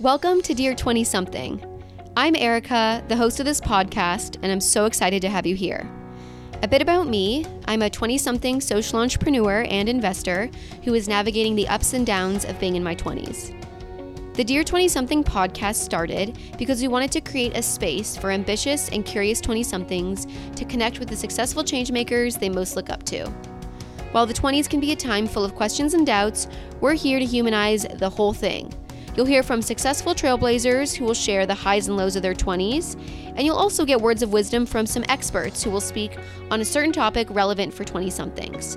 Welcome to Dear 20-something. I'm Erica, the host of this podcast, and I'm so excited to have you here. A bit about me, I'm a 20-something social entrepreneur and investor who is navigating the ups and downs of being in my 20s. The Dear 20-something podcast started because we wanted to create a space for ambitious and curious 20-somethings to connect with the successful changemakers they most look up to. While the 20s can be a time full of questions and doubts, we're here to humanize the whole thing. You'll hear from successful trailblazers who will share the highs and lows of their 20s, and you'll also get words of wisdom from some experts who will speak on a certain topic relevant for 20-somethings.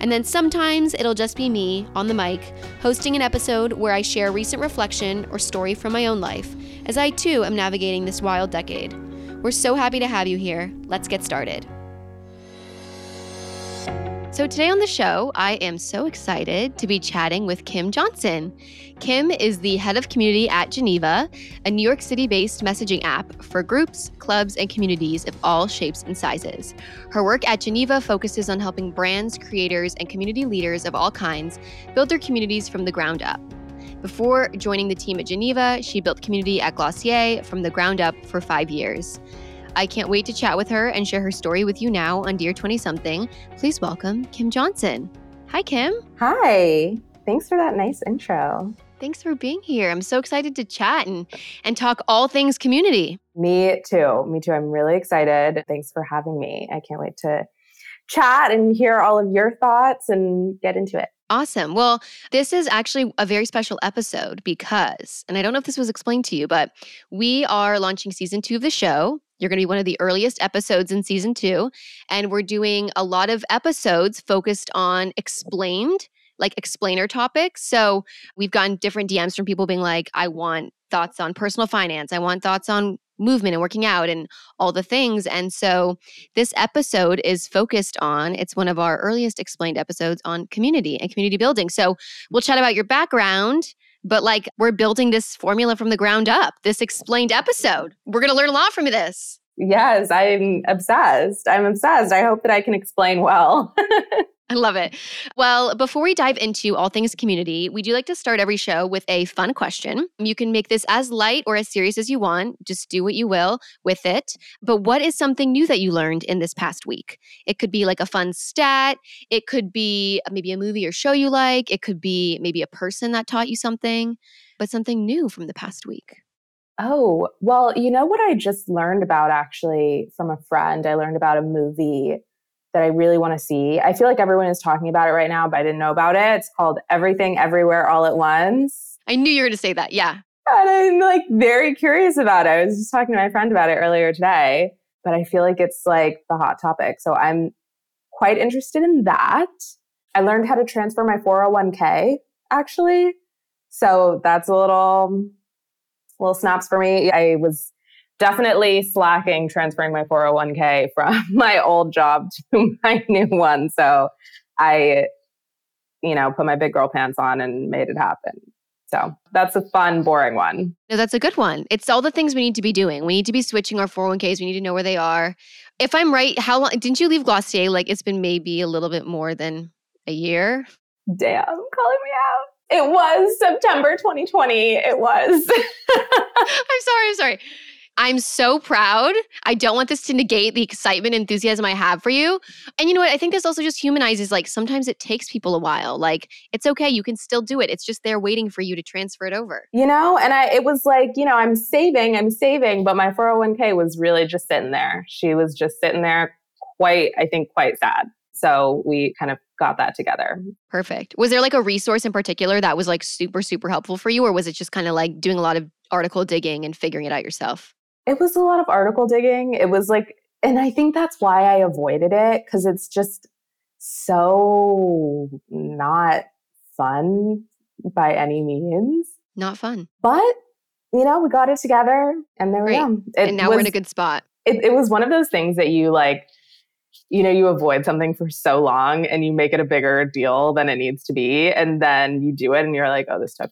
And then sometimes it'll just be me on the mic hosting an episode where I share recent reflection or story from my own life, as I too am navigating this wild decade. We're so happy to have you here. Let's get started. So today on the show, I am so excited to be chatting with Kim Johnson. Kim is the head of community at Geneva, a New York City-based messaging app for groups, clubs, and communities of all shapes and sizes. Her work at Geneva focuses on helping brands, creators, and community leaders of all kinds build their communities from the ground up. Before joining the team at Geneva, she built community at Glossier from the ground up for 5 years. I can't wait to chat with her and share her story with you now on Dear 20-something. Please welcome Kim Johnson. Hi, Kim. Hi. Thanks for that nice intro. Thanks for being here. I'm so excited to chat and talk all things community. Me too. I'm really excited. Thanks for having me. I can't wait to chat and hear all of your thoughts and get into it. Awesome. Well, this is actually a very special episode because, and I don't know if this was explained to you, but we are launching season 2 of the show. You're going to be one of the earliest episodes in season 2. And we're doing a lot of episodes focused on explained, like explainer topics. So we've gotten different DMs from people being like, I want thoughts on personal finance. I want thoughts on movement and working out and all the things. And so this episode is focused on, it's one of our earliest explained episodes on community and community building. So we'll chat about your background, but like we're building this formula from the ground up, this explained episode. We're going to learn a lot from this. Yes, I'm obsessed. I hope that I can explain well. I love it. Well, before we dive into all things community, we do like to start every show with a fun question. You can make this as light or as serious as you want. Just do what you will with it. But what is something new that you learned in this past week? It could be like a fun stat. It could be maybe a movie or show you like. It could be maybe a person that taught you something, but something new from the past week. Oh, well, you know what I just learned about actually from a friend? I learned about a movie that I really want to see. I feel like everyone is talking about it right now, but I didn't know about it. It's called Everything Everywhere All at Once. I knew you were going to say that. Yeah. And I'm like very curious about it. I was just talking to my friend about it earlier today, but I feel like it's like the hot topic. So I'm quite interested in that. I learned how to transfer my 401k actually. So that's a little snaps for me. I was definitely slacking transferring my 401k from my old job to my new one. So I, put my big girl pants on and made it happen. So that's a fun, boring one. No, that's a good one. It's all the things we need to be doing. We need to be switching our 401ks. We need to know where they are. If I'm right, how long, didn't you leave Glossier? Like it's been maybe a little bit more than a year. Damn, calling me out. It was September 2020. It was. I'm sorry. I'm so proud. I don't want this to negate the excitement and enthusiasm I have for you. And you know what? I think this also just humanizes, like, sometimes it takes people a while. Like, it's okay. You can still do it. It's just they're waiting for you to transfer it over. It was like, I'm saving, but my 401k was really just sitting there. She was just sitting there quite sad. So we kind of got that together. Perfect. Was there like a resource in particular that was like super, super helpful for you? Or was it just kind of like doing a lot of article digging and figuring it out yourself? It was a lot of article digging. It was like, and I think that's why I avoided it, because it's just so not fun by any means. Not fun. But, we got it together and there we go. We're in a good spot. It was one of those things that you like, you avoid something for so long and you make it a bigger deal than it needs to be. And then you do it and you're like, oh, this took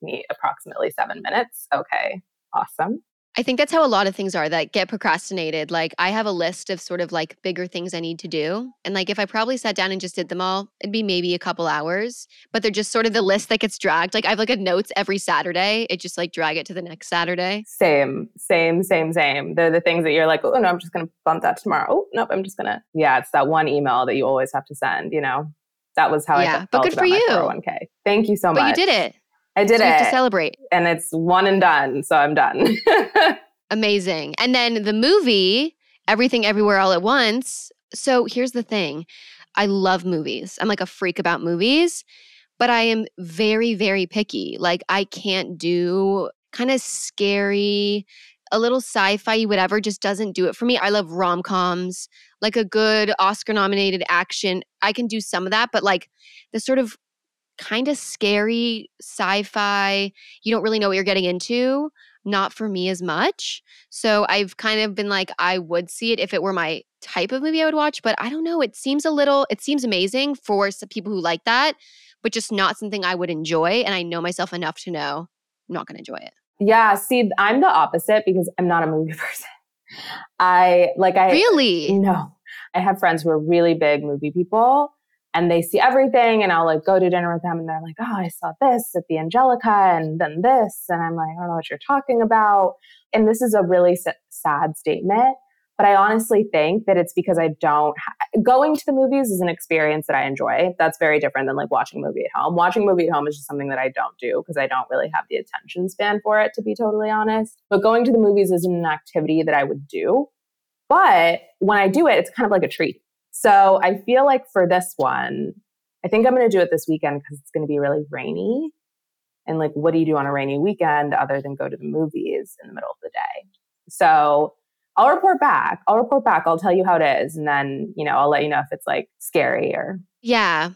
me approximately 7 minutes. Okay, awesome. I think that's how a lot of things are that get procrastinated. Like, I have a list of sort of like bigger things I need to do. And like, if I probably sat down and just did them all, it'd be maybe a couple hours, but they're just sort of the list that gets dragged. Like, I have like a notes every Saturday. It just like drag it to the next Saturday. Same. They're the things that you're like, oh no, I'm just going to bump that to tomorrow. Oh, nope, I'm just going to. Yeah, it's that one email that you always have to send, you know? That was how I felt about my 401k. Thank you so much. But you did it. I did it. You have to celebrate. And it's one and done, so I'm done. Amazing. And then the movie, Everything Everywhere All at Once. So here's the thing. I love movies. I'm like a freak about movies, but I am very, very picky. Like, I can't do kind of scary, a little sci-fi, whatever, just doesn't do it for me. I love rom-coms, like a good Oscar-nominated action. I can do some of that, but like the sort of kind of scary sci-fi, you don't really know what you're getting into, not for me as much. So I've kind of been like, I would see it if it were my type of movie I would watch, but I don't know. It seems amazing for some people who like that, but just not something I would enjoy. And I know myself enough to know I'm not going to enjoy it. Yeah. See, I'm the opposite because I'm not a movie person. Really? No. I have friends who are really big movie people and they see everything, and I'll like go to dinner with them and they're like, oh, I saw this at the Angelica and then this. And I'm like, I don't know what you're talking about. And this is a really sad statement, but I honestly think that it's because I don't, going to the movies is an experience that I enjoy. That's very different than like watching a movie at home. Watching a movie at home is just something that I don't do because I don't really have the attention span for it, to be totally honest. But going to the movies is an activity that I would do. But when I do it, it's kind of like a treat. So I feel like for this one, I think I'm going to do it this weekend because it's going to be really rainy. And like, what do you do on a rainy weekend other than go to the movies in the middle of the day? So I'll report back. I'll tell you how it is. And then, you know, I'll let you know if it's like scary or. Yeah.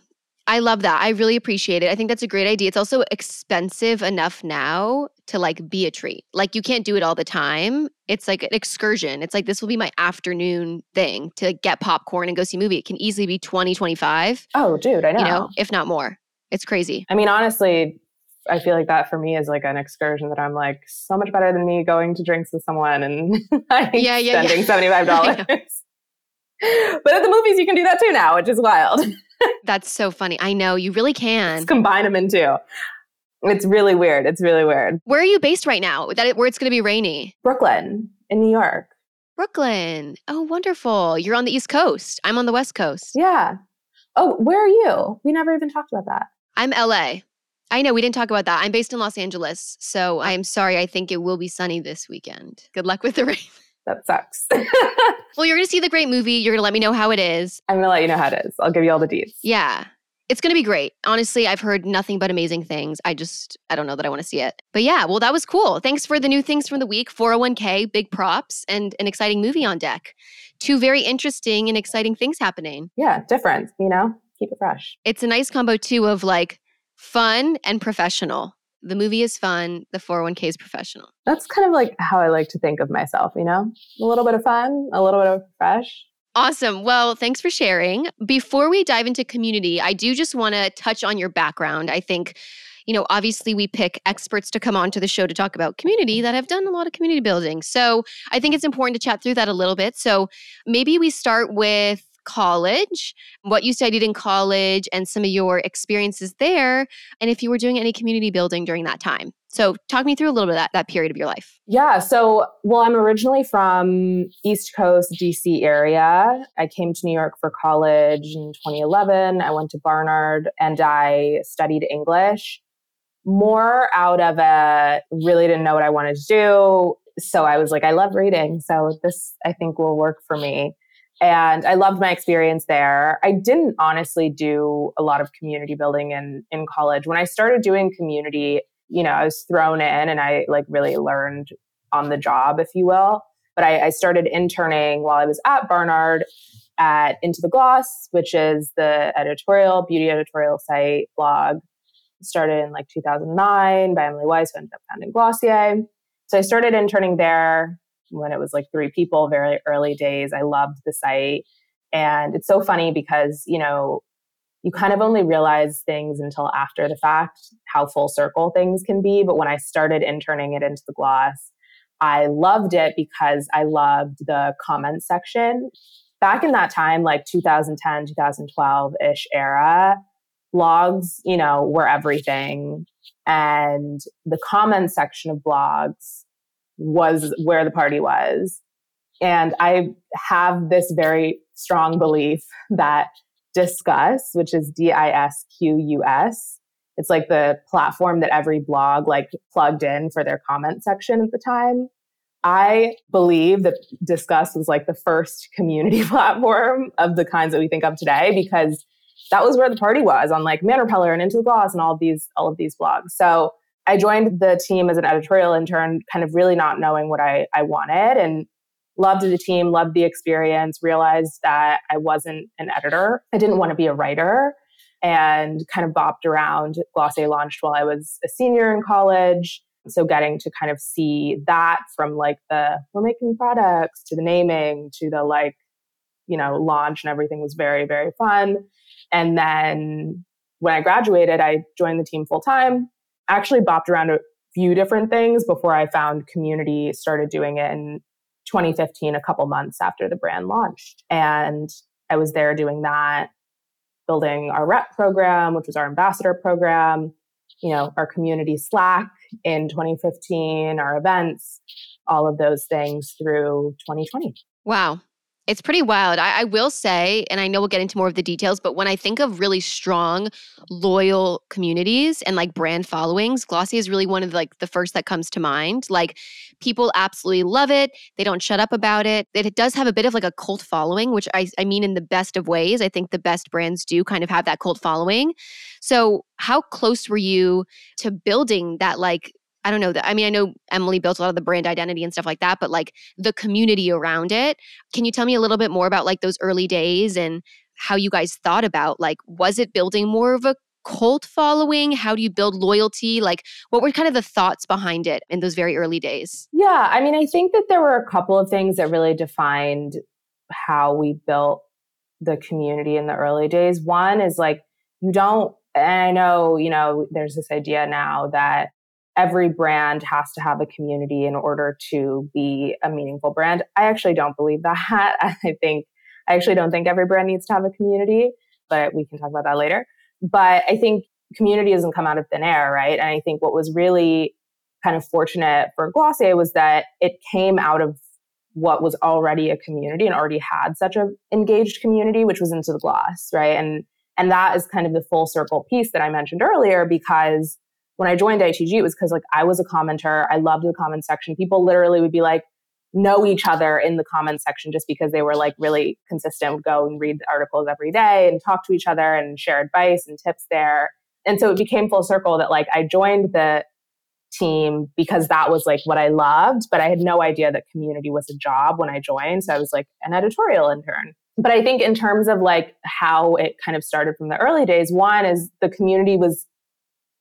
I love that. I really appreciate it. I think that's a great idea. It's also expensive enough now to like be a treat. Like, you can't do it all the time. It's like an excursion. It's like, this will be my afternoon thing to get popcorn and go see a movie. It can easily be $20, $25. Oh, dude, I know. You know, if not more. It's crazy. I mean, honestly, I feel like that for me is like an excursion that I'm like, so much better than me going to drinks with someone and spending $75. But at the movies, you can do that too now, which is wild. That's so funny. I know. You really can. Just combine them in two. It's really weird. Where are you based right now? Where it's going to be rainy? Brooklyn in New York. Brooklyn. Oh, wonderful. You're on the East Coast. I'm on the West Coast. Yeah. Oh, where are you? We never even talked about that. I'm LA. I know. We didn't talk about that. I'm based in Los Angeles. So I'm sorry. I think it will be sunny this weekend. Good luck with the rain. That sucks. Well, you're going to see the great movie. You're going to let me know how it is. I'm going to let you know how it is. I'll give you all the deets. Yeah. It's going to be great. Honestly, I've heard nothing but amazing things. I don't know that I want to see it. But yeah, well, that was cool. Thanks for the new things from the week. 401k, big props, and an exciting movie on deck. Two very interesting and exciting things happening. Yeah, different, you know? Keep it fresh. It's a nice combo too of like fun and professional. The movie is fun. The 401k is professional. That's kind of like how I like to think of myself, you know? A little bit of fun, a little bit of fresh. Awesome. Well, thanks for sharing. Before we dive into community, I do just want to touch on your background. I think, you know, obviously we pick experts to come on to the show to talk about community that have done a lot of community building. So I think it's important to chat through that a little bit. So maybe we start with college, what you studied in college and some of your experiences there, and if you were doing any community building during that time. So talk me through a little bit of that period of your life. Yeah. So, well, I'm originally from East Coast, DC area. I came to New York for college in 2011. I went to Barnard and I studied English more out of a really didn't know what I wanted to do. So I was like, I love reading. So this, I think, will work for me. And I loved my experience there. I didn't honestly do a lot of community building in college. When I started doing community, you know, I was thrown in and I like really learned on the job, if you will. But I started interning while I was at Barnard at Into the Gloss, which is the beauty editorial site blog. It started in like 2009 by Emily Weiss, who ended up founding Glossier. So I started interning there when it was like 3 people, very early days. I loved the site. And it's so funny because, you know, you kind of only realize things until after the fact, how full circle things can be. But when I started interning it Into the Gloss, I loved it because I loved the comment section. Back in that time, like 2010, 2012-ish era, blogs, you know, were everything. And the comment section of blogs was where the party was. And I have this very strong belief that Disqus, which is D-I-S-Q-U-S, it's like the platform that every blog like plugged in for their comment section at the time. I believe that Disqus was like the first community platform of the kinds that we think of today, because that was where the party was on like Man Repeller and Into the Gloss and all of these blogs. So I joined the team as an editorial intern, kind of really not knowing what I wanted, and loved the team, loved the experience, realized that I wasn't an editor. I didn't want to be a writer, and kind of bopped around. Glossier launched while I was a senior in college. So getting to kind of see that from like the, we're making products, to the naming, to the like, you know, launch and everything was very, very fun. And then when I graduated, I joined the team full time. Actually bopped around a few different things before I found community, started doing it in 2015, a couple months after the brand launched. And I was there doing that, building our rep program, which was our ambassador program, you know, our community Slack in 2015, our events, all of those things through 2020. Wow. It's pretty wild. I will say, and I know we'll get into more of the details, but when I think of really strong, loyal communities and like brand followings, Glossier is really one of like the first that comes to mind. Like people absolutely love it. They don't shut up about it. It does have a bit of like a cult following, which I mean in the best of ways. I think the best brands do kind of have that cult following. So how close were you to building that like, I don't know. I mean, I know Emily built a lot of the brand identity and stuff like that, but like the community around it. Can you tell me a little bit more about like those early days and how you guys thought about like, was it building more of a cult following? How do you build loyalty? Like what were kind of the thoughts behind it in those very early days? Yeah. I mean, I think that there were a couple of things that really defined how we built the community in the early days. One is like, I know, you know, there's this idea now that every brand has to have a community in order to be a meaningful brand. I actually don't believe that. I actually don't think every brand needs to have a community, but we can talk about that later. But I think community doesn't come out of thin air, right? And I think what was really kind of fortunate for Glossier was that it came out of what was already a community and already had such an engaged community, which was Into the Gloss, right? And that is kind of the full circle piece that I mentioned earlier, because when I joined ITG, it was because like I was a commenter. I loved the comment section. People literally would be like, know each other in the comment section just because they were like really consistent, would go and read the articles every day and talk to each other and share advice and tips there. And so it became full circle that like I joined the team because that was like what I loved, but I had no idea that community was a job when I joined. So I was like an editorial intern. But I think in terms of like how it kind of started from the early days, one is the community was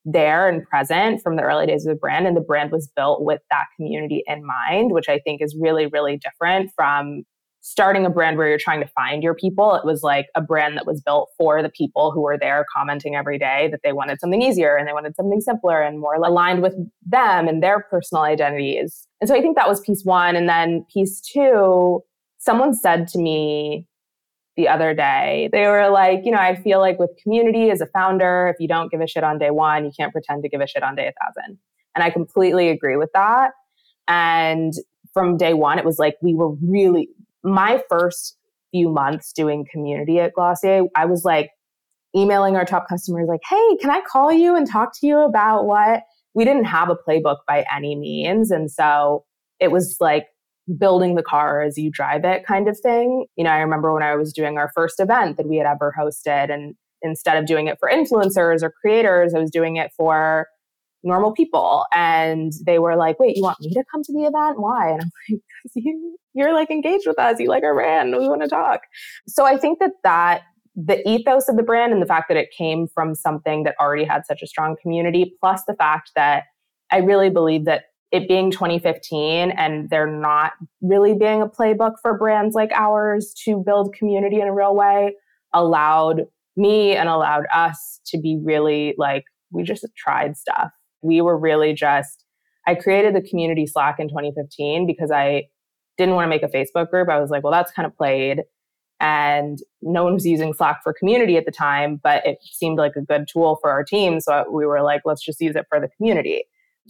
there and present from the early days of the brand. And the brand was built with that community in mind, which I think is really, really different from starting a brand where you're trying to find your people. It was like a brand that was built for the people who were there commenting every day, that they wanted something easier and they wanted something simpler and more aligned with them and their personal identities. And so I think that was piece one. And then piece two, someone said to me the other day, they were like, you know, I feel like with community as a founder, if you don't give a shit on day one, you can't pretend to give a shit on day 1,000. And I completely agree with that. And from day one, it was like, we were really, my first few months doing community at Glossier, I was like emailing our top customers like, hey, can I call you and talk to you about what? We didn't have a playbook by any means. And so it was like, building the car as you drive it kind of thing. You know, I remember when I was doing our first event that we had ever hosted, and instead of doing it for influencers or creators, I was doing it for normal people. And they were like, wait, you want me to come to the event? Why? And I'm like, because you're like engaged with us. You like our brand. We want to talk. So I think that the ethos of the brand and the fact that it came from something that already had such a strong community, plus the fact that I really believe that it being 2015 and there not really being a playbook for brands like ours to build community in a real way allowed me and allowed us to be really like, we just tried stuff. We were really just I created the community Slack in 2015 because I didn't want to make a Facebook group. I was like, well, that's kind of played. And no one was using Slack for community at the time, but it seemed like a good tool for our team. So we were like, let's just use it for the community.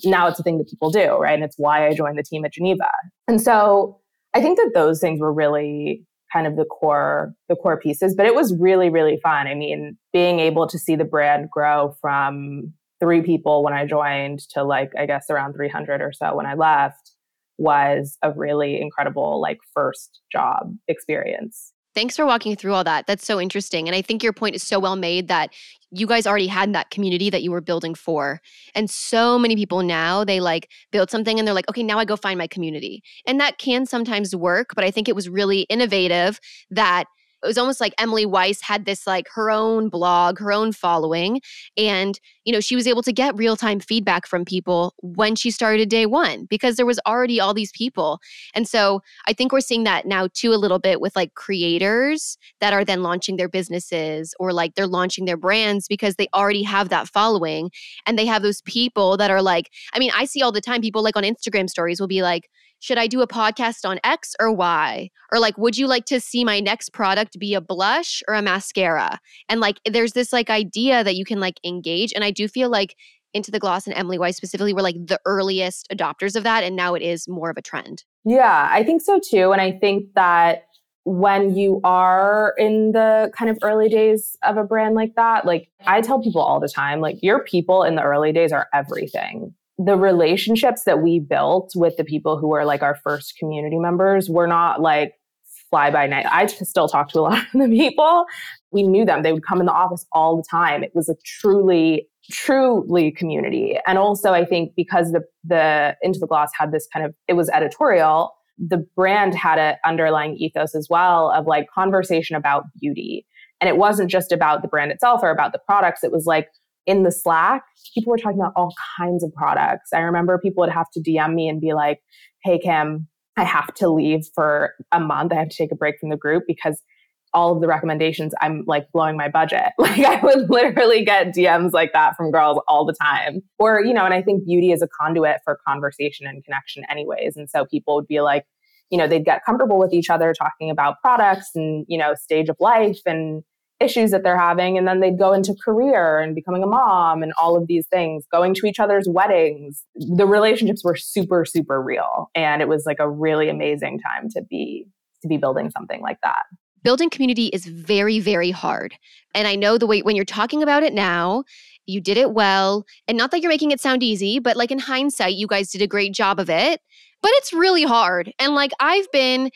Now it's a thing that people do, right? And it's why I joined the team at Geneva. And so I think that those things were really kind of the core pieces, but it was really, really fun. I mean, being able to see the brand grow from 3 people when I joined to like, I guess around 300 or so when I left was a really incredible like first job experience. Thanks for walking through all that. That's so interesting. And I think your point is so well made that you guys already had that community that you were building for. And so many people now, they like build something and they're like, okay, now I go find my community. And that can sometimes work, but I think it was really innovative that it was almost like Emily Weiss had this like her own blog, her own following. And, you know, she was able to get real-time feedback from people when she started day one because there was already all these people. And so I think we're seeing that now too a little bit with like creators that are then launching their businesses or like they're launching their brands because they already have that following. And they have those people that are like, I mean, I see all the time people like on Instagram stories will be like, should I do a podcast on X or Y? Or like, would you like to see my next product be a blush or a mascara? And like, there's this like idea that you can like engage. And I do feel like Into the Gloss and Emily Weiss specifically were like the earliest adopters of that. And now it is more of a trend. Yeah, I think so too. And I think that when you are in the kind of early days of a brand like that, like I tell people all the time, like your people in the early days are everything. The relationships that we built with the people who were like our first community members were not like fly by night. I still talk to a lot of the people. We knew them. They would come in the office all the time. It was a truly, truly community. And also I think because the Into the Gloss had this kind of, it was editorial, the brand had an underlying ethos as well of like conversation about beauty. And it wasn't just about the brand itself or about the products. It was like, in the Slack, people were talking about all kinds of products. I remember people would have to DM me and be like, hey, Kim, I have to leave for a month. I have to take a break from the group because all of the recommendations, I'm like blowing my budget. Like I would literally get DMs like that from girls all the time. Or, you know, and I think beauty is a conduit for conversation and connection anyways. And so people would be like, you know, they'd get comfortable with each other talking about products and, you know, stage of life and issues that they're having. And then they'd go into career and becoming a mom and all of these things, going to each other's weddings. The relationships were super, super real. And it was like a really amazing time to be building something like that. Building community is very, very hard. And I know the way when you're talking about it now, you did it well. And not that you're making it sound easy, but like in hindsight, you guys did a great job of it. But it's really hard. And like I've been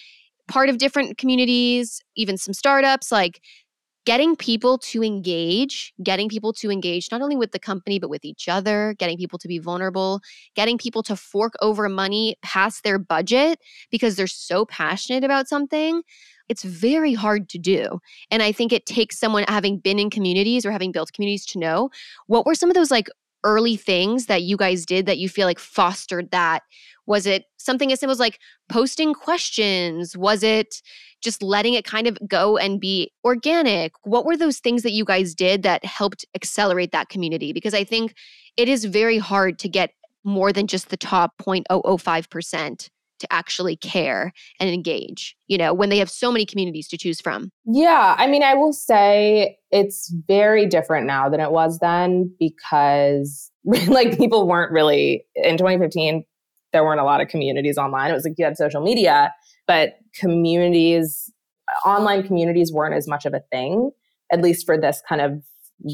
part of different communities, even some startups, like getting people to engage not only with the company, but with each other, getting people to be vulnerable, getting people to fork over money past their budget because they're so passionate about something. It's very hard to do. And I think it takes someone having been in communities or having built communities to know what were some of those like early things that you guys did that you feel like fostered that. Was it something as simple as like posting questions? Was it just letting it kind of go and be organic? What were those things that you guys did that helped accelerate that community? Because I think it is very hard to get more than just the top 0.005% to actually care and engage, you know, when they have so many communities to choose from. Yeah. I mean, I will say it's very different now than it was then because like people weren't really, in 2015, there weren't a lot of communities online. It was like you had social media, but communities, online communities weren't as much of a thing, at least for this kind of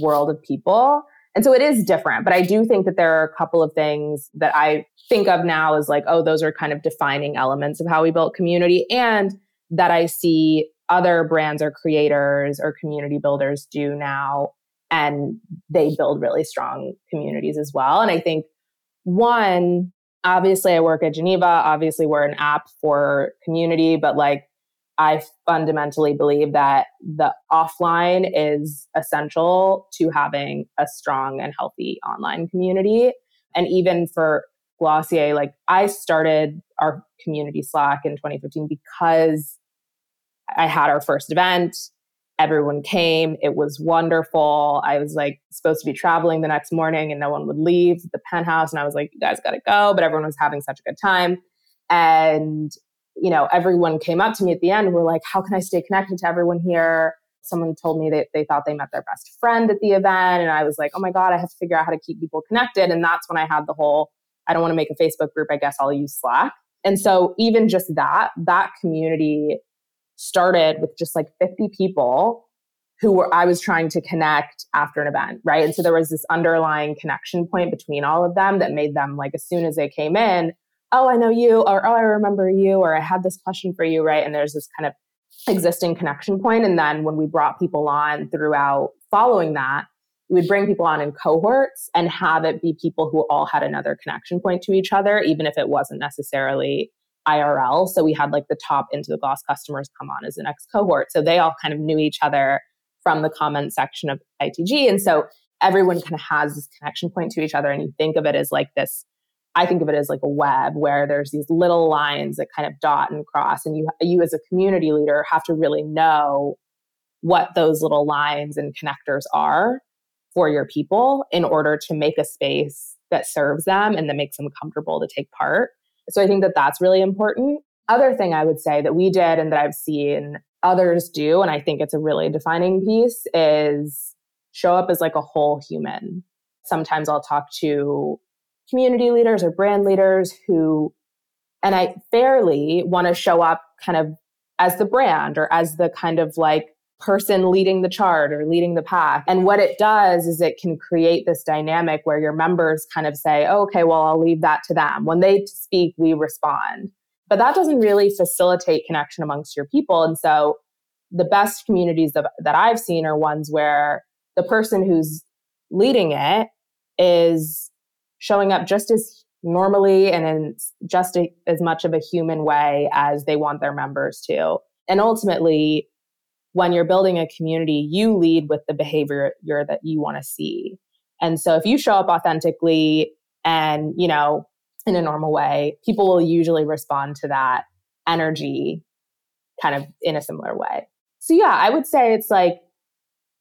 world of people. And so it is different, but I do think that there are a couple of things that I think of now as like, oh, those are kind of defining elements of how we built community and that I see other brands or creators or community builders do now. And they build really strong communities as well. And I think one, obviously I work at Geneva, obviously we're an app for community, but like I fundamentally believe that the offline is essential to having a strong and healthy online community. And even for Glossier, like I started our community Slack in 2015 because I had our first event Everyone came. It was wonderful. I was like supposed to be traveling the next morning and no one would leave the penthouse. And I was like, you guys got to go. But everyone was having such a good time. And, you know, everyone came up to me at the end and were like, how can I stay connected to everyone here? Someone told me that they thought they met their best friend at the event. And I was like, oh my God, I have to figure out how to keep people connected. And that's when I had the whole, I don't want to make a Facebook group. I guess I'll use Slack. And so even just that community started with just like 50 people I was trying to connect after an event, right? And so there was this underlying connection point between all of them that made them like, as soon as they came in, oh, I know you, or oh, I remember you, or I had this question for you, right? And there's this kind of existing connection point. And then when we brought people on throughout following that, we'd bring people on in cohorts and have it be people who all had another connection point to each other, even if it wasn't necessarily IRL. So we had like the top Into the Gloss customers come on as the next cohort. So they all kind of knew each other from the comment section of ITG. And so everyone kind of has this connection point to each other. And you think of it as like this, I think of it as like a web where there's these little lines that kind of dot and cross. And you as a community leader have to really know what those little lines and connectors are for your people in order to make a space that serves them and that makes them comfortable to take part. So I think that that's really important. Other thing I would say that we did and that I've seen others do, and I think it's a really defining piece, is show up as like a whole human. Sometimes I'll talk to community leaders or brand leaders and I fairly want to show up kind of as the brand or as the kind of like person leading the chart or leading the pack. And what it does is it can create this dynamic where your members kind of say, oh, okay, well, I'll leave that to them. When they speak, we respond. But that doesn't really facilitate connection amongst your people. And so the best communities that I've seen are ones where the person who's leading it is showing up just as normally and in just as much of a human way as they want their members to. And ultimately, when you're building a community, you lead with the behavior that you want to see. And so if you show up authentically and, you know, in a normal way, people will usually respond to that energy kind of in a similar way. So yeah, I would say it's like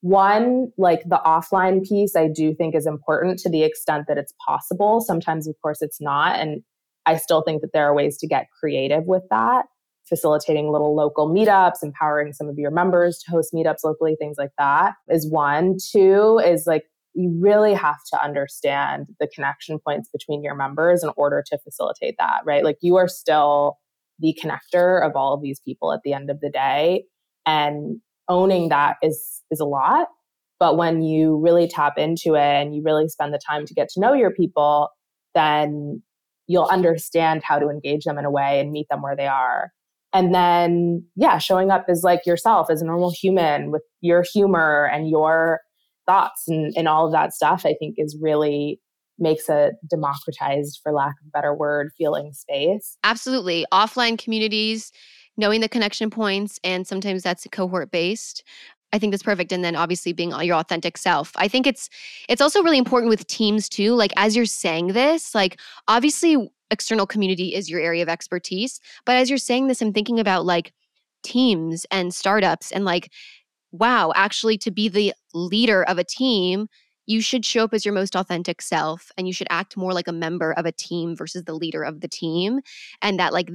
one, like the offline piece I do think is important to the extent that it's possible. Sometimes, of course, it's not. And I still think that there are ways to get creative with that. Facilitating little local meetups, empowering some of your members to host meetups locally, things like that is one. Two is like, you really have to understand the connection points between your members in order to facilitate that, right? Like you are still the connector of all of these people at the end of the day. And owning that is a lot. But when you really tap into it and you really spend the time to get to know your people, then you'll understand how to engage them in a way and meet them where they are. And then, yeah, showing up as like yourself, as a normal human with your humor and your thoughts and all of that stuff, I think is really makes a democratized, for lack of a better word, feeling space. Absolutely. Offline communities, knowing the connection points, and sometimes that's cohort-based. I think that's perfect. And then obviously being your authentic self. I think it's also really important with teams too. Like as you're saying this, like obviously external community is your area of expertise. But as you're saying this, I'm thinking about like teams and startups and like, wow, actually to be the leader of a team, you should show up as your most authentic self and you should act more like a member of a team versus the leader of the team. And that like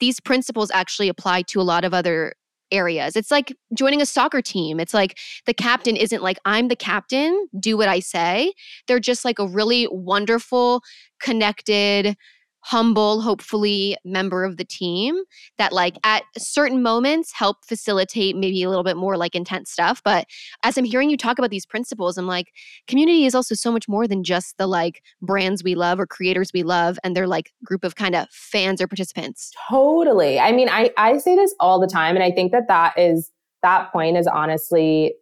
these principles actually apply to a lot of other areas. It's like joining a soccer team. It's like the captain isn't like, I'm the captain, do what I say. They're just like a really wonderful, connected, humble, hopefully member of the team that like at certain moments help facilitate maybe a little bit more like intense stuff. But as I'm hearing you talk about these principles, I'm like, community is also so much more than just the like brands we love or creators we love and their like group of kind of fans or participants. Totally. I mean, I say this all the time. And I think that point is honestly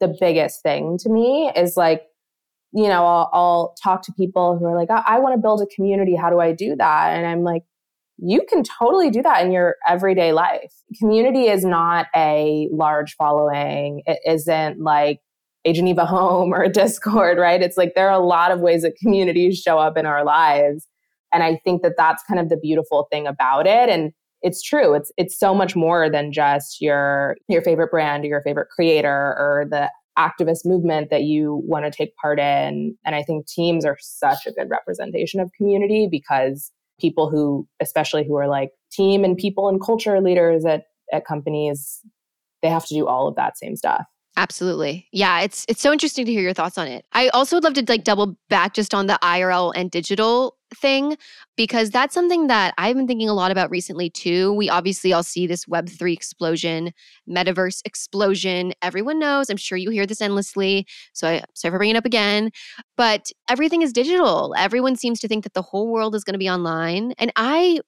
the biggest thing to me is like, you know, I'll talk to people who are like, I want to build a community. How do I do that? And I'm like, you can totally do that in your everyday life. Community is not a large following. It isn't like a Geneva home or a Discord, right? It's like there are a lot of ways that communities show up in our lives. And I think that that's kind of the beautiful thing about it. And it's true. It's so much more than just your favorite brand or your favorite creator or the activist movement that you want to take part in. And I think teams are such a good representation of community because people who, especially who are like team and people and culture leaders at companies, they have to do all of that same stuff. Absolutely. Yeah, it's so interesting to hear your thoughts on it. I also would love to like double back just on the IRL and digital thing, because that's something that I've been thinking a lot about recently too. We obviously all see this Web3 explosion, metaverse explosion. Everyone knows. I'm sure you hear this endlessly. So I'm sorry for bringing it up again. But everything is digital. Everyone seems to think that the whole world is going to be online. And I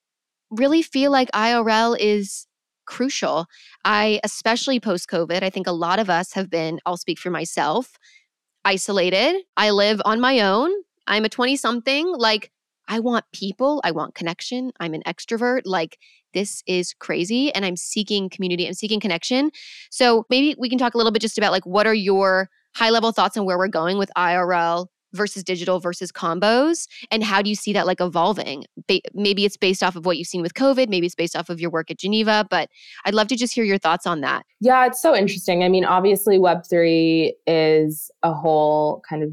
really feel like IRL is crucial. Especially post-COVID, I think a lot of us have been, I'll speak for myself, isolated. I live on my own. I'm a 20-something. Like, I want people. I want connection. I'm an extrovert. Like, this is crazy. And I'm seeking community. I'm seeking connection. So maybe we can talk a little bit just about like, what are your high-level thoughts on where we're going with IRL versus digital versus combos? And how do you see that like evolving? Maybe it's based off of what you've seen with COVID, maybe it's based off of your work at Geneva, but I'd love to just hear your thoughts on that. Yeah, it's so interesting. I mean, obviously Web3 is a whole kind of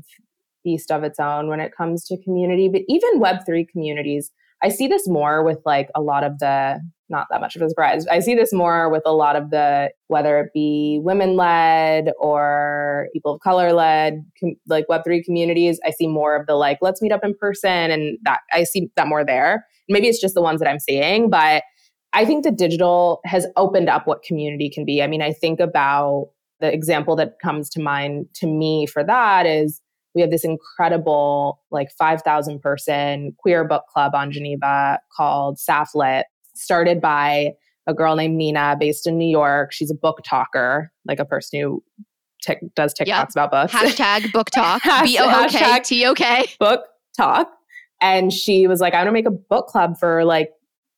beast of its own when it comes to community, but even Web3 communities, I see this more with like a lot of the, not that much of a surprise, I see this more with a lot of the, whether it be women-led or people of color-led, like Web3 communities, I see more of the like, let's meet up in person, and that I see that more there. Maybe it's just the ones that I'm seeing, but I think the digital has opened up what community can be. I mean, I think about the example that comes to mind to me for that is, we have this incredible, like 5,000 person queer book club on Geneva called Sapphlit, started by a girl named Nina based in New York. She's a book talker, like a person who does TikToks about books. Hashtag book talk, BOOKTOK. Book talk. And she was like, I'm going to make a book club for like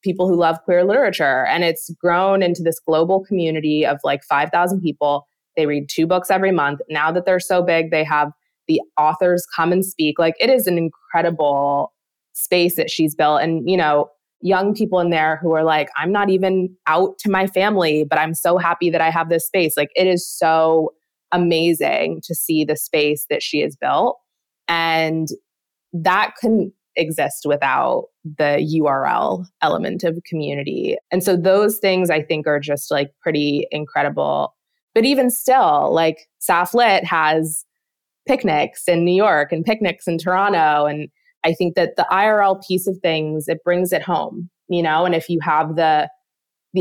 people who love queer literature. And it's grown into this global community of like 5,000 people. They read 2 books every month. Now that they're so big, they have the authors come and speak. Like, it is an incredible space that she's built. And, you know, young people in there who are like, I'm not even out to my family, but I'm so happy that I have this space. Like, it is so amazing to see the space that she has built. And that couldn't exist without the URL element of community. And so those things I think are just like pretty incredible. But even still, like Sapphlit has picnics in New York and picnics in Toronto. And I think that the IRL piece of things, it brings it home, you know, and if you have the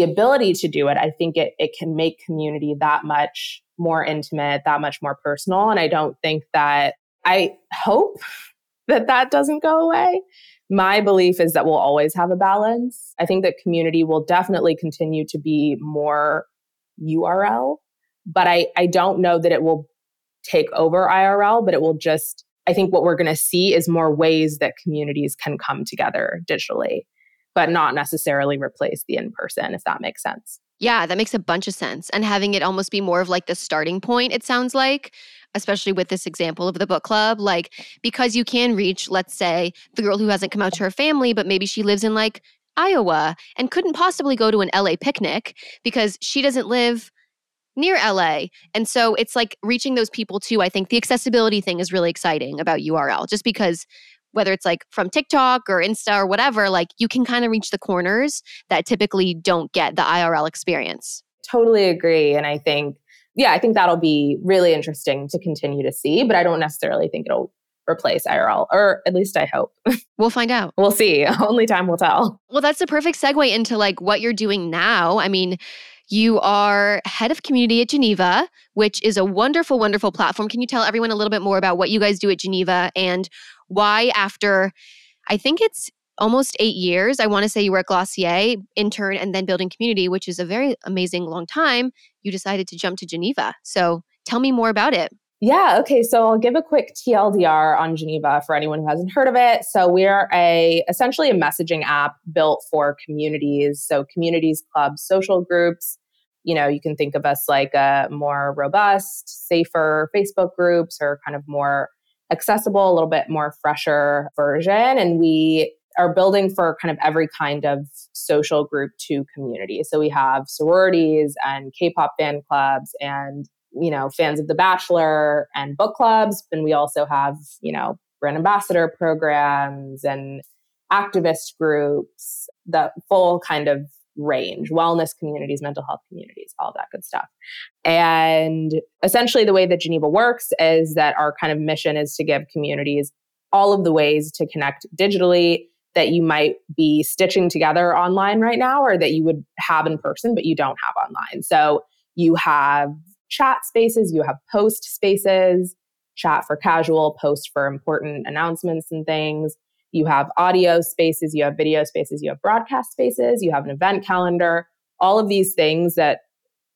ability to do it, I think it can make community that much more intimate, that much more personal. And I don't think that, I hope that that doesn't go away. My belief is that we'll always have a balance. I think that community will definitely continue to be more URL, but I don't know that it will take over IRL, but it will just, I think what we're going to see is more ways that communities can come together digitally, but not necessarily replace the in-person, if that makes sense. Yeah, that makes a bunch of sense. And having it almost be more of like the starting point, it sounds like, especially with this example of the book club, like because you can reach, let's say, the girl who hasn't come out to her family, but maybe she lives in like Iowa and couldn't possibly go to an LA picnic because she doesn't live near LA. And so it's like reaching those people too. I think the accessibility thing is really exciting about URL, just because whether it's like from TikTok or Insta or whatever, like you can kind of reach the corners that typically don't get the IRL experience. Totally agree. And I think, yeah, I think that'll be really interesting to continue to see, but I don't necessarily think it'll replace IRL, or at least I hope. We'll find out. We'll see. Only time will tell. Well, that's the perfect segue into like what you're doing now. I mean, you are head of community at Geneva, which is a wonderful, wonderful platform. Can you tell everyone a little bit more about what you guys do at Geneva and why after, I think it's almost 8 years, I want to say you were at Glossier, intern, and then building community, which is a very amazing long time, you decided to jump to Geneva. So tell me more about it. Yeah, okay. So I'll give a quick TLDR on Geneva for anyone who hasn't heard of it. So we are essentially a messaging app built for communities. So communities, clubs, social groups. You know, you can think of us like a more robust, safer Facebook groups, or kind of more accessible, a little bit more fresher version. And we are building for kind of every kind of social group to community. So we have sororities and K-pop fan clubs and, you know, fans of The Bachelor and book clubs. And we also have, you know, brand ambassador programs and activist groups, the full kind of range, wellness communities, mental health communities, all that good stuff. And essentially the way that Geneva works is that our kind of mission is to give communities all of the ways to connect digitally that you might be stitching together online right now, or that you would have in person, but you don't have online. So you have chat spaces, you have post spaces, chat for casual, post for important announcements and things. You have audio spaces, you have video spaces, you have broadcast spaces, you have an event calendar, all of these things that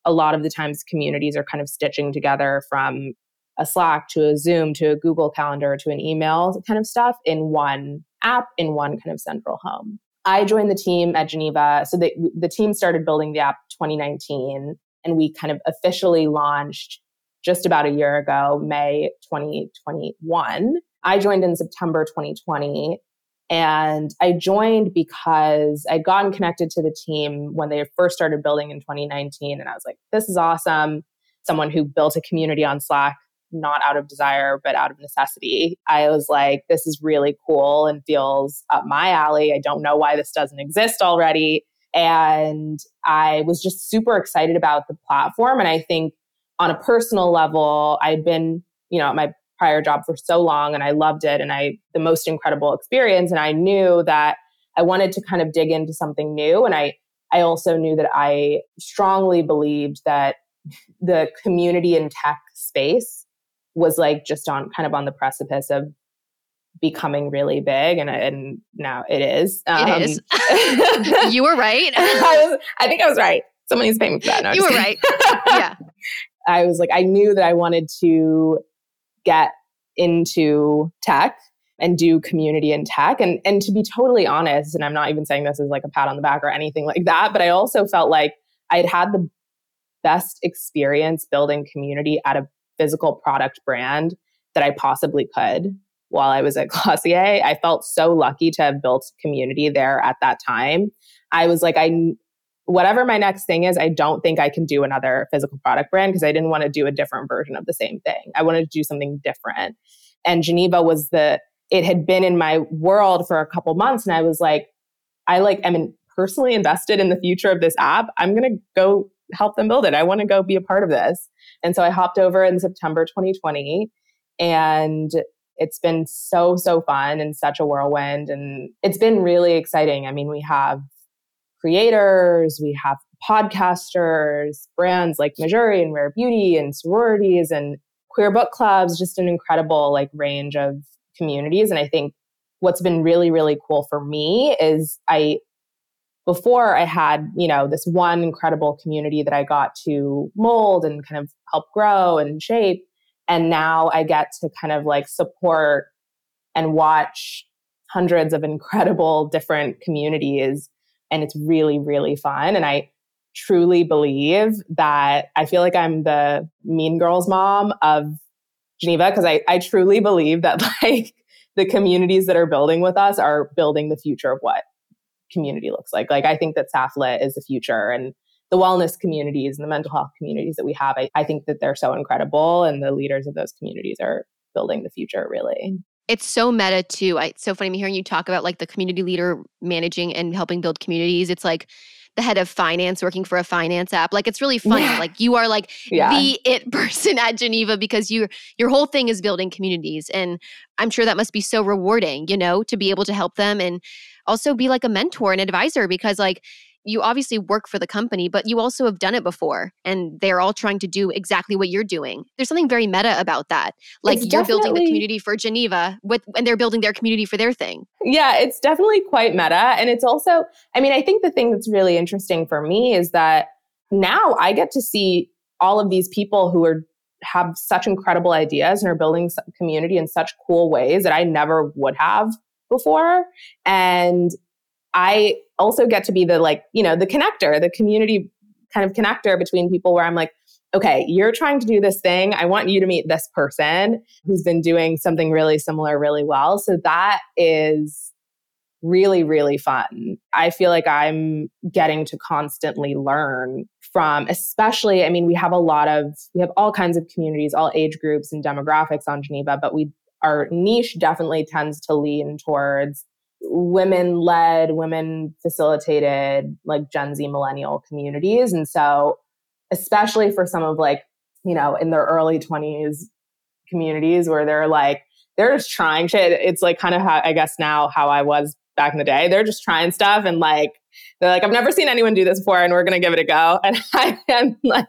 a lot of the times communities are kind of stitching together from a Slack to a Zoom to a Google Calendar to an email kind of stuff in one app, in one kind of central home. I joined the team at Geneva. So the team started building the app 2019, and we kind of officially launched just about a year ago, May 2021. I joined in September 2020, and I joined because I'd gotten connected to the team when they first started building in 2019, and I was like, this is awesome. Someone who built a community on Slack, not out of desire, but out of necessity. I was like, this is really cool and feels up my alley. I don't know why this doesn't exist already. And I was just super excited about the platform. And I think on a personal level, I'd been, you know, at my prior job for so long, and I loved it, and the most incredible experience. And I knew that I wanted to kind of dig into something new. And I also knew that I strongly believed that the community and tech space was like just on the precipice of becoming really big. And now it is. It is. You were right. I think I was right. Somebody's paying me for that. No, you were right. Yeah. I was like, I knew that I wanted to get into tech and do community in tech. And to be totally honest, and I'm not even saying this as like a pat on the back or anything like that, but I also felt like I'd had the best experience building community at a physical product brand that I possibly could while I was at Glossier. I felt so lucky to have built community there at that time. I was like, whatever my next thing is, I don't think I can do another physical product brand, because I didn't want to do a different version of the same thing. I wanted to do something different. And Geneva was it had been in my world for a couple months. And I was like, I'm personally invested in the future of this app. I'm going to go help them build it. I want to go be a part of this. And so I hopped over in September 2020, and it's been so, so fun and such a whirlwind. And it's been really exciting. I mean, we have creators, we have podcasters, brands like Majuri and Rare Beauty and sororities and queer book clubs, just an incredible like range of communities. And I think what's been really, really cool for me is before I had, you know, this one incredible community that I got to mold and kind of help grow and shape. And now I get to kind of like support and watch hundreds of incredible different communities. And it's really, really fun. And I truly believe that I feel like I'm the Mean Girls mom of Geneva, because I truly believe that like the communities that are building with us are building the future of what community looks like. Like I think that Sapphlit is the future, and the wellness communities and the mental health communities that we have, I think that they're so incredible, and the leaders of those communities are building the future really. It's so meta too. It's so funny hearing you talk about like the community leader managing and helping build communities. It's like the head of finance working for a finance app. Like it's really funny. Yeah. Like you are like the it person at Geneva, because your whole thing is building communities. And I'm sure that must be so rewarding, you know, to be able to help them and also be like a mentor and advisor, because like you obviously work for the company, but you also have done it before, and they're all trying to do exactly what you're doing. There's something very meta about that. Like you're building the community for Geneva and they're building their community for their thing. Yeah, it's definitely quite meta. And it's also, I mean, I think the thing that's really interesting for me is that now I get to see all of these people who have such incredible ideas and are building community in such cool ways that I never would have before. And I also get to be the like, you know, the connector, the community kind of connector between people, where I'm like, okay, you're trying to do this thing. I want you to meet this person who's been doing something really similar really well. So that is really, really fun. I feel like I'm getting to constantly learn from, especially, I mean, we have all kinds of communities, all age groups and demographics on Geneva, but our niche definitely tends to lean towards women-led, women-facilitated, like Gen Z millennial communities. And so especially for some of like, you know, in their early 20s communities where they're just trying shit. It's like kind of how, I guess now how I was back in the day, they're just trying stuff. And like, they're like, I've never seen anyone do this before and we're going to give it a go. And I am like,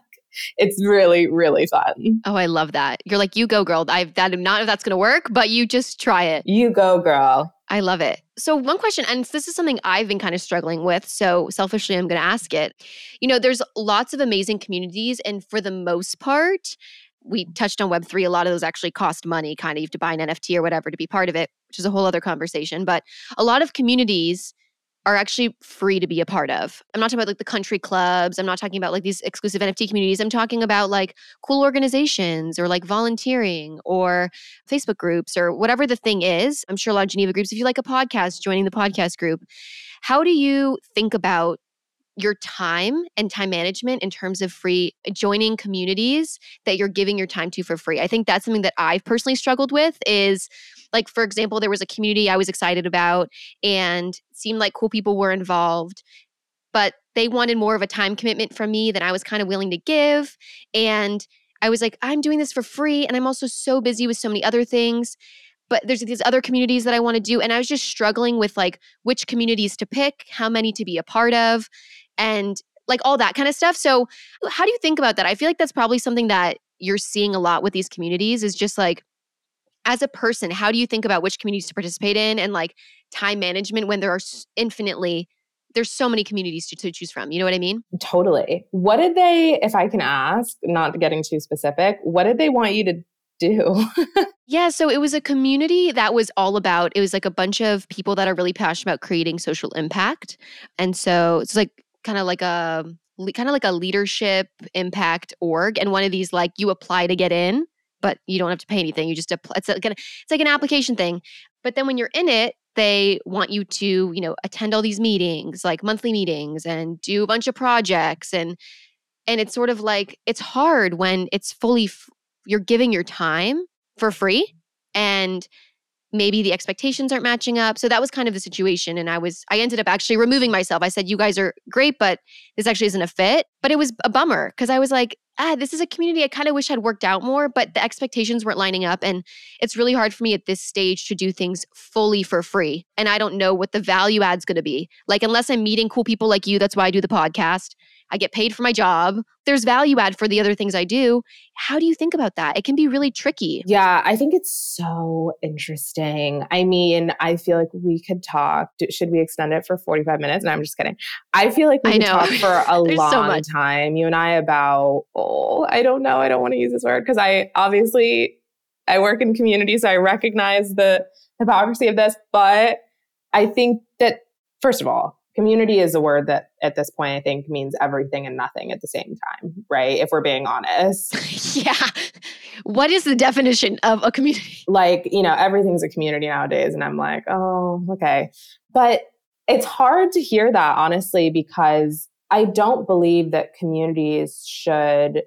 it's really, really fun. Oh, I love that. You're like, you go girl. I'm not if that's going to work, but you just try it. You go girl. I love it. So one question, and this is something I've been kind of struggling with, so selfishly I'm going to ask it. You know, there's lots of amazing communities, and for the most part, we touched on Web3, a lot of those actually cost money, kind of. You have to buy an NFT or whatever to be part of it, which is a whole other conversation. But a lot of communities are actually free to be a part of. I'm not talking about like the country clubs. I'm not talking about like these exclusive NFT communities. I'm talking about like cool organizations or like volunteering or Facebook groups or whatever the thing is. I'm sure a lot of Geneva groups, if you like a podcast, joining the podcast group. How do you think about your time and time management in terms of free joining communities that you're giving your time to for free? I think that's something that I've personally struggled with is, like, for example, there was a community I was excited about and seemed like cool people were involved, but they wanted more of a time commitment from me than I was kind of willing to give. And I was like, I'm doing this for free and I'm also so busy with so many other things. But there's these other communities that I want to do. And I was just struggling with like which communities to pick, how many to be a part of, and like all that kind of stuff. So how do you think about that? I feel like that's probably something that you're seeing a lot with these communities is just like, as a person, how do you think about which communities to participate in and like time management when there's so many communities to choose from? You know what I mean? Totally. What did they, if I can ask, not getting too specific, what did they want you to do? Yeah. So it was a community that was all about, it was like a bunch of people that are really passionate about creating social impact. And so it's like, kind of like a leadership impact org. And one of these, like, you apply to get in, but you don't have to pay anything. You just apply. It's like an application thing. But then when you're in it, they want you to, you know, attend all these meetings, like monthly meetings, and do a bunch of projects. And it's sort of like, it's hard when it's fully, you're giving your time for free and maybe the expectations aren't matching up. So that was kind of the situation. And I ended up actually removing myself. I said, you guys are great, but this actually isn't a fit. But it was a bummer because I was like, this is a community I kind of wish had worked out more, but the expectations weren't lining up. And it's really hard for me at this stage to do things fully for free. And I don't know what the value add's going to be. Like, unless I'm meeting cool people like you, that's why I do the podcast. I get paid for my job. There's value add for the other things I do. How do you think about that? It can be really tricky. Yeah, I think it's so interesting. I mean, I feel like we could talk. Should we extend it for 45 minutes? No, I'm just kidding. I feel like we could talk for a long time, you and I, about, I don't know. I don't want to use this word because I work in community, so I recognize the hypocrisy of this. But I think that, first of all, community is a word that at this point, I think, means everything and nothing at the same time, right? If we're being honest. Yeah. What is the definition of a community? Like, you know, everything's a community nowadays. And I'm like, oh, okay. But it's hard to hear that, honestly, because I don't believe that communities should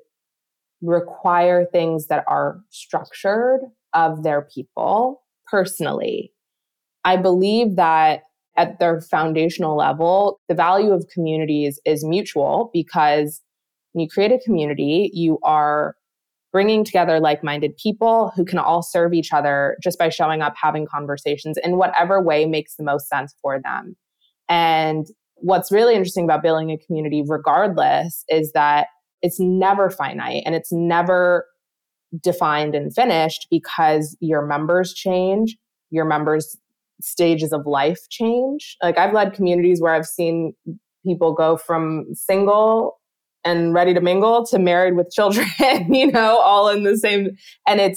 require things that are structured of their people personally. I believe that at their foundational level, the value of communities is mutual, because when you create a community, you are bringing together like-minded people who can all serve each other just by showing up, having conversations in whatever way makes the most sense for them. And what's really interesting about building a community, regardless, is that it's never finite and it's never defined and finished, because your members change, your members' stages of life change. Like, I've led communities where I've seen people go from single and ready to mingle to married with children, you know, all in the same. And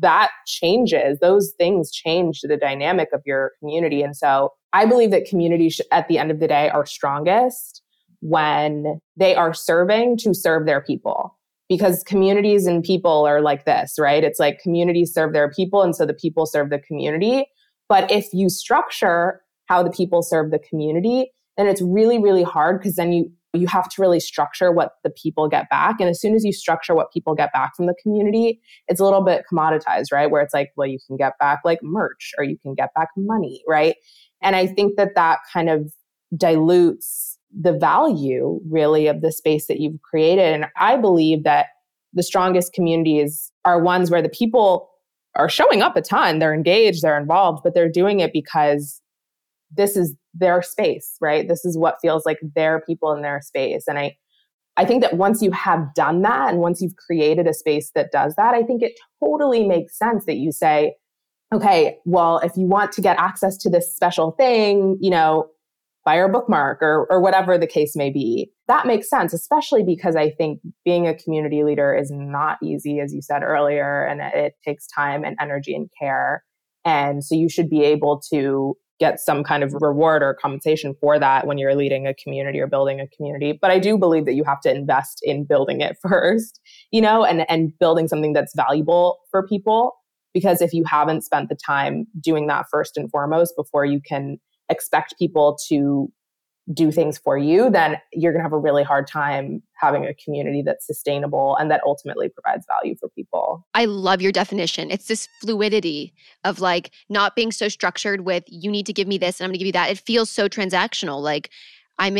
that changes. Those things change the dynamic of your community. And so I believe that communities, at the end of the day, are strongest when they are serving to serve their people. Because communities and people are like this, right? It's like communities serve their people, and so the people serve the community. But if you structure how the people serve the community. And it's really, really hard because then you have to really structure what the people get back. And as soon as you structure what people get back from the community, it's a little bit commoditized, right? Where it's like, well, you can get back like merch or you can get back money, right? And I think that kind of dilutes the value really of the space that you've created. And I believe that the strongest communities are ones where the people are showing up a ton. They're engaged, they're involved, but they're doing it because this is their space, right? This is what feels like their people in their space. And I think that once you have done that and once you've created a space that does that, I think it totally makes sense that you say, okay, well, if you want to get access to this special thing, buy our bookmark or whatever the case may be. That makes sense, especially because I think being a community leader is not easy, as you said earlier, and it takes time and energy and care. And so you should be able to get some kind of reward or compensation for that when you're leading a community or building a community. But I do believe that you have to invest in building it first, and building something that's valuable for people. Because if you haven't spent the time doing that first and foremost before you can expect people to do things for you, then you're going to have a really hard time having a community that's sustainable and that ultimately provides value for people. I love your definition. It's this fluidity of like not being so structured with you need to give me this and I'm going to give you that. It feels so transactional. Like I've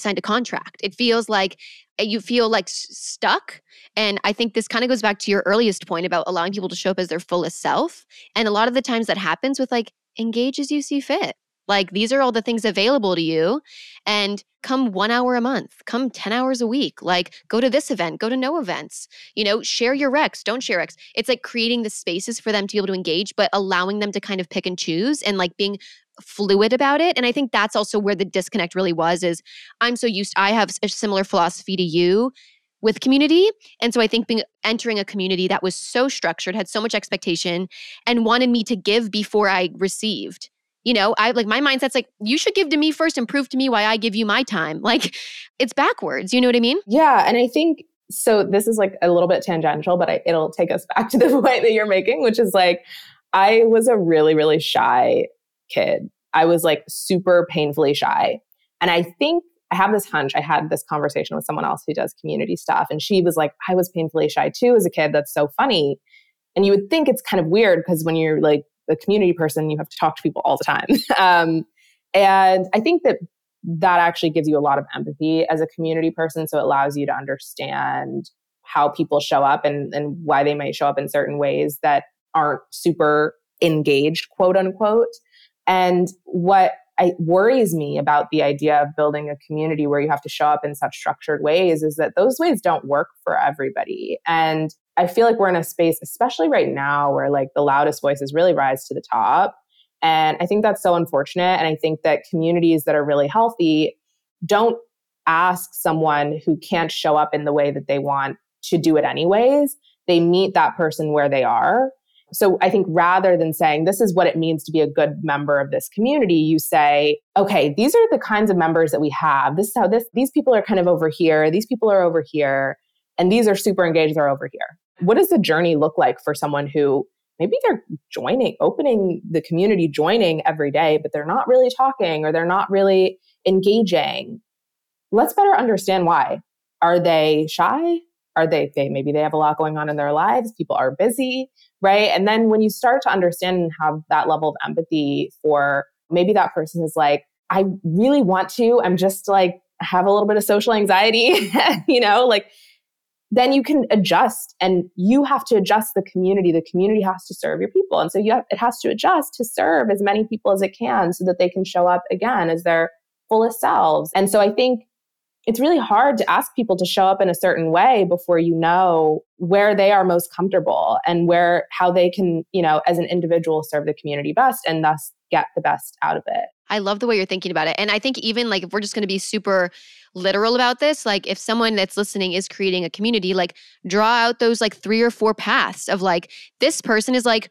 signed a contract. It feels like you feel like stuck. And I think this kind of goes back to your earliest point about allowing people to show up as their fullest self. And a lot of the times that happens with like engage as you see fit. Like these are all the things available to you and come 1 hour a month, come 10 hours a week, like go to this event, go to no events, share your recs, don't share recs. It's like creating the spaces for them to be able to engage, but allowing them to kind of pick and choose and like being fluid about it. And I think that's also where the disconnect really was is I have a similar philosophy to you with community. And so I think entering a community that was so structured, had so much expectation and wanted me to give before I received. I like my mindset's like, you should give to me first and prove to me why I give you my time. Like it's backwards. You know what I mean? Yeah. And I think, so this is like a little bit tangential, but it'll take us back to the point that you're making, which is like, I was a really, really shy kid. I was like super painfully shy. And I think I have this hunch. I had this conversation with someone else who does community stuff. And she was like, I was painfully shy too as a kid. That's so funny. And you would think it's kind of weird because when you're like, a community person, you have to talk to people all the time. And I think that actually gives you a lot of empathy as a community person. So it allows you to understand how people show up and why they might show up in certain ways that aren't super engaged, quote unquote. And what worries me about the idea of building a community where you have to show up in such structured ways is that those ways don't work for everybody. And I feel like we're in a space, especially right now, where like the loudest voices really rise to the top. And I think that's so unfortunate. And I think that communities that are really healthy don't ask someone who can't show up in the way that they want to do it anyways. They meet that person where they are. So I think rather than saying, this is what it means to be a good member of this community, you say, okay, these are the kinds of members that we have. This is how these people are kind of over here. These people are over here. And these are super engaged. They're over here. What does the journey look like for someone who maybe they're opening the community, joining every day, but they're not really talking or they're not really engaging? Let's better understand why. Are they shy? Are they maybe they have a lot going on in their lives? People are busy, right? And then when you start to understand and have that level of empathy for maybe that person is like, I really want to, I'm just like, have a little bit of social anxiety, then you can adjust and you have to adjust the community. The community has to serve your people. And so it has to adjust to serve as many people as it can so that they can show up again as their fullest selves. And so I think it's really hard to ask people to show up in a certain way before you know where they are most comfortable and how they can, as an individual serve the community best and thus get the best out of it. I love the way you're thinking about it. And I think even like if we're just going to be super literal about this, like if someone that's listening is creating a community, like draw out those like 3 or 4 paths of like, this person is like,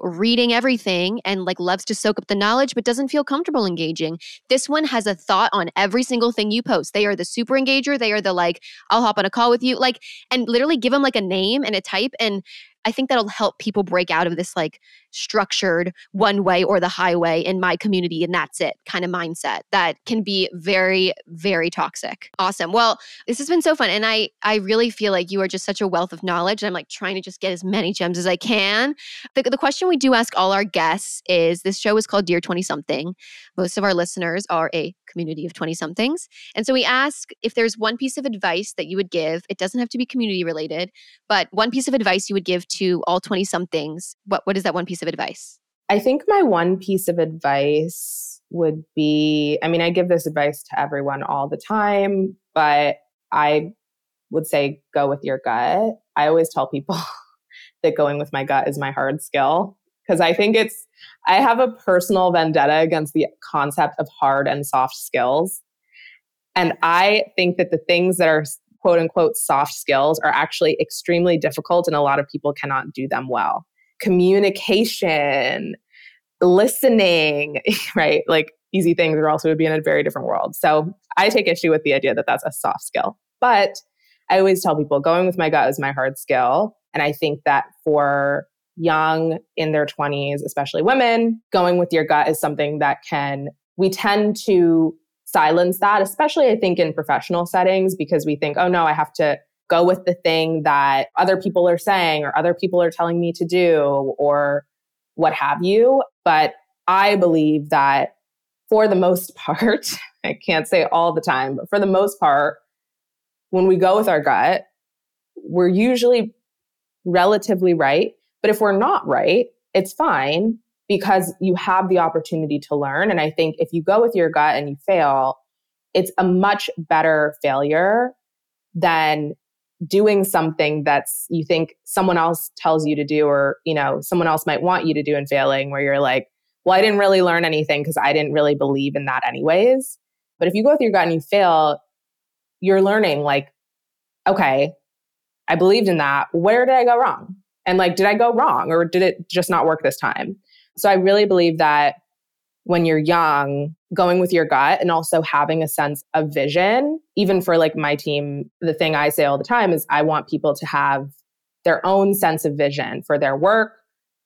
reading everything and like loves to soak up the knowledge, but doesn't feel comfortable engaging. This one has a thought on every single thing you post. They are the super engager. They are the like, I'll hop on a call with you. Like, and literally give them like a name and a type. And I think that'll help people break out of this like structured one way or the highway in my community and that's it kind of mindset that can be very, very toxic. Awesome. Well, this has been so fun. And I really feel like you are just such a wealth of knowledge. And I'm like trying to just get as many gems as I can. The question we do ask all our guests is, this show is called Dear 20-something. Most of our listeners are a community of 20-somethings. And so we ask if there's one piece of advice that you would give. It doesn't have to be community related, but one piece of advice you would give to all 20-somethings. What is that one piece of advice? I think my one piece of advice would be, I mean, I give this advice to everyone all the time, but I would say go with your gut. I always tell people that going with my gut is my hard skill, because I think I have a personal vendetta against the concept of hard and soft skills. And I think that the things that are quote unquote soft skills are actually extremely difficult and a lot of people cannot do them well. Communication, listening, right? Like easy things, or else we would be in a very different world. So I take issue with the idea that that's a soft skill. But I always tell people going with my gut is my hard skill. And I think that for young in their 20s, especially women, going with your gut is something that we tend to silence that, especially I think in professional settings, because we think, oh no, I have to go with the thing that other people are saying or other people are telling me to do or what have you. But I believe that for the most part, I can't say all the time, but for the most part, when we go with our gut, we're usually relatively right. But if we're not right, it's fine because you have the opportunity to learn. And I think if you go with your gut and you fail, it's a much better failure than doing something that's you think someone else tells you to do, or someone else might want you to do, and failing where you're like, well, I didn't really learn anything because I didn't really believe in that anyways. But if you go with your gut and you fail, you're learning like, okay, I believed in that. Where did I go wrong? And like, did I go wrong or did it just not work this time? So I really believe that when you're young, going with your gut and also having a sense of vision, even for like my team, the thing I say all the time is I want people to have their own sense of vision for their work,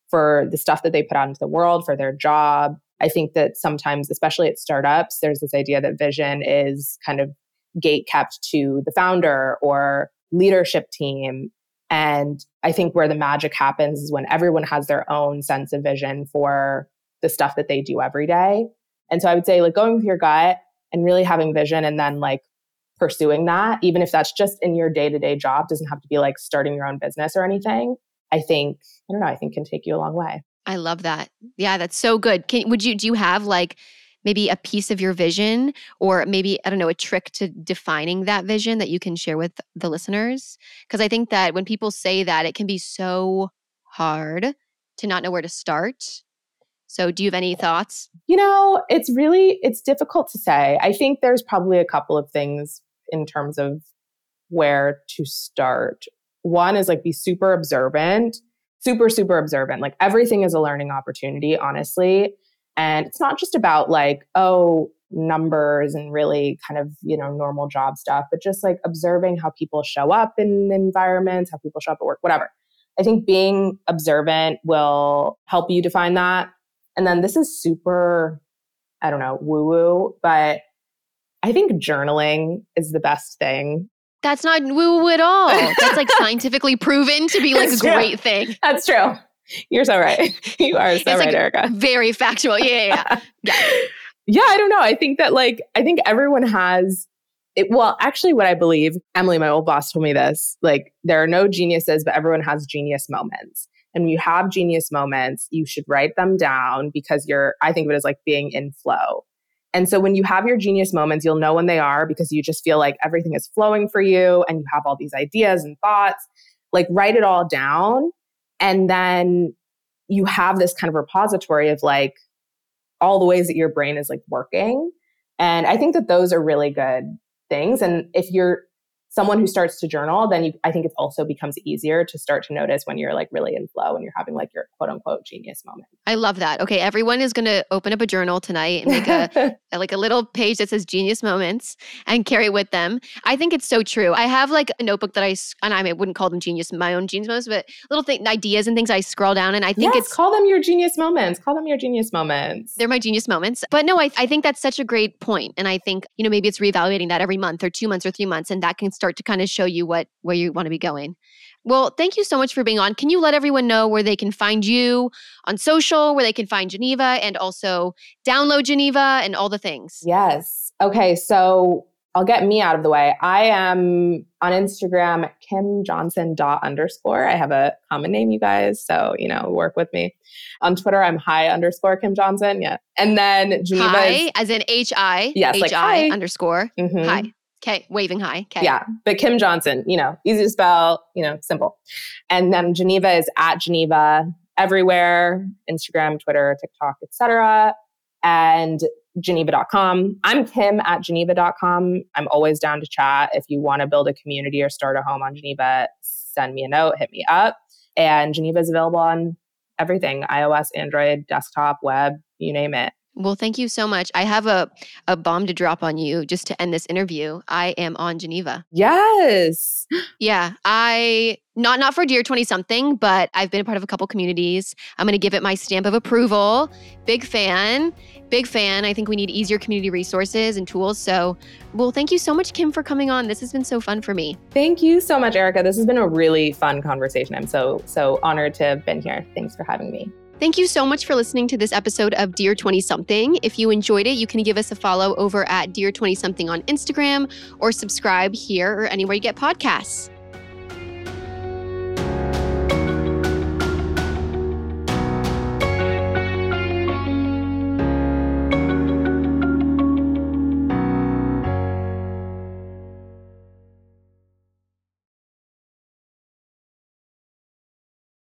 for the stuff that they put out into the world, for their job. I think that sometimes, especially at startups, there's this idea that vision is kind of gate kept to the founder or leadership team. And I think where the magic happens is when everyone has their own sense of vision for the stuff that they do every day. And so I would say like going with your gut and really having vision and then like pursuing that, even if that's just in your day-to-day job, doesn't have to be like starting your own business or anything. I think can take you a long way. I love that. Yeah, that's so good. Do you have like maybe a piece of your vision or maybe, I don't know, a trick to defining that vision that you can share with the listeners? Because I think that when people say that, it can be so hard to not know where to start. So do you have any thoughts? It's difficult to say. I think there's probably a couple of things in terms of where to start. One is like be super, super observant. Like everything is a learning opportunity, honestly. And it's not just about like, oh, numbers and really kind of, normal job stuff, but just like observing how people show up in environments, how people show up at work, whatever. I think being observant will help you define that. And then this is super, I don't know, woo-woo, but I think journaling is the best thing. That's not woo-woo at all. That's like scientifically proven to be like a great thing. That's true. You're so right. You are so right, Erica. Very factual. Yeah. Yeah, I don't know. I think that I think everyone has it. Well, actually what I believe, Emily, my old boss, told me this, like there are no geniuses, but everyone has genius moments. And when you have genius moments, you should write them down because I think of it as like being in flow. And so when you have your genius moments, you'll know when they are because you just feel like everything is flowing for you and you have all these ideas and thoughts, like write it all down. And then you have this kind of repository of like all the ways that your brain is like working. And I think that those are really good things. And if you're someone who starts to journal, then I think it also becomes easier to start to notice when you're like really in flow and you're having like your quote unquote genius moment. I love that. Okay. Everyone is going to open up a journal tonight and make a, like a little page that says genius moments and carry with them. I think it's so true. I have like a notebook that I wouldn't call them my own genius moments, but little ideas and things I scroll down and I think yes, call them your genius moments. Call them your genius moments. They're my genius moments. But no, I think that's such a great point. And I think, you know, maybe it's reevaluating that every month or 2 months or 3 months, and that can start to kind of show you where you want to be going. Well, thank you so much for being on. Can you let everyone know where they can find you on social, where they can find Geneva and also download Geneva and all the things? Yes. Okay. So I'll get me out of the way. I am on Instagram, kimjohnson_. I have a common name, you guys. So, you know, work with me. On Twitter, I'm @hi_KimJohnson. Yeah. And then Geneva hi, is... as in H-I. Yes. H-I, like hi. Underscore. Mm-hmm. Hi. Okay, waving high. Okay. Yeah, but Kim Johnson, you know, easy to spell, you know, simple. And then Geneva is @Geneva everywhere, Instagram, Twitter, TikTok, etc. And geneva.com. I'm Kim @geneva.com. I'm always down to chat. If you want to build a community or start a home on Geneva, send me a note, hit me up. And Geneva is available on everything, iOS, Android, desktop, web, you name it. Well, thank you so much. I have a bomb to drop on you just to end this interview. I am on Geneva. Yes. Yeah. Not for Dear 20-something, but I've been a part of a couple communities. I'm going to give it my stamp of approval. Big fan. I think we need easier community resources and tools. So, well, thank you so much, Kim, for coming on. This has been so fun for me. Thank you so much, Erica. This has been a really fun conversation. I'm so honored to have been here. Thanks for having me. Thank you so much for listening to this episode of Dear 20-something. If you enjoyed it, you can give us a follow over at Dear 20-something on Instagram or subscribe here or anywhere you get podcasts.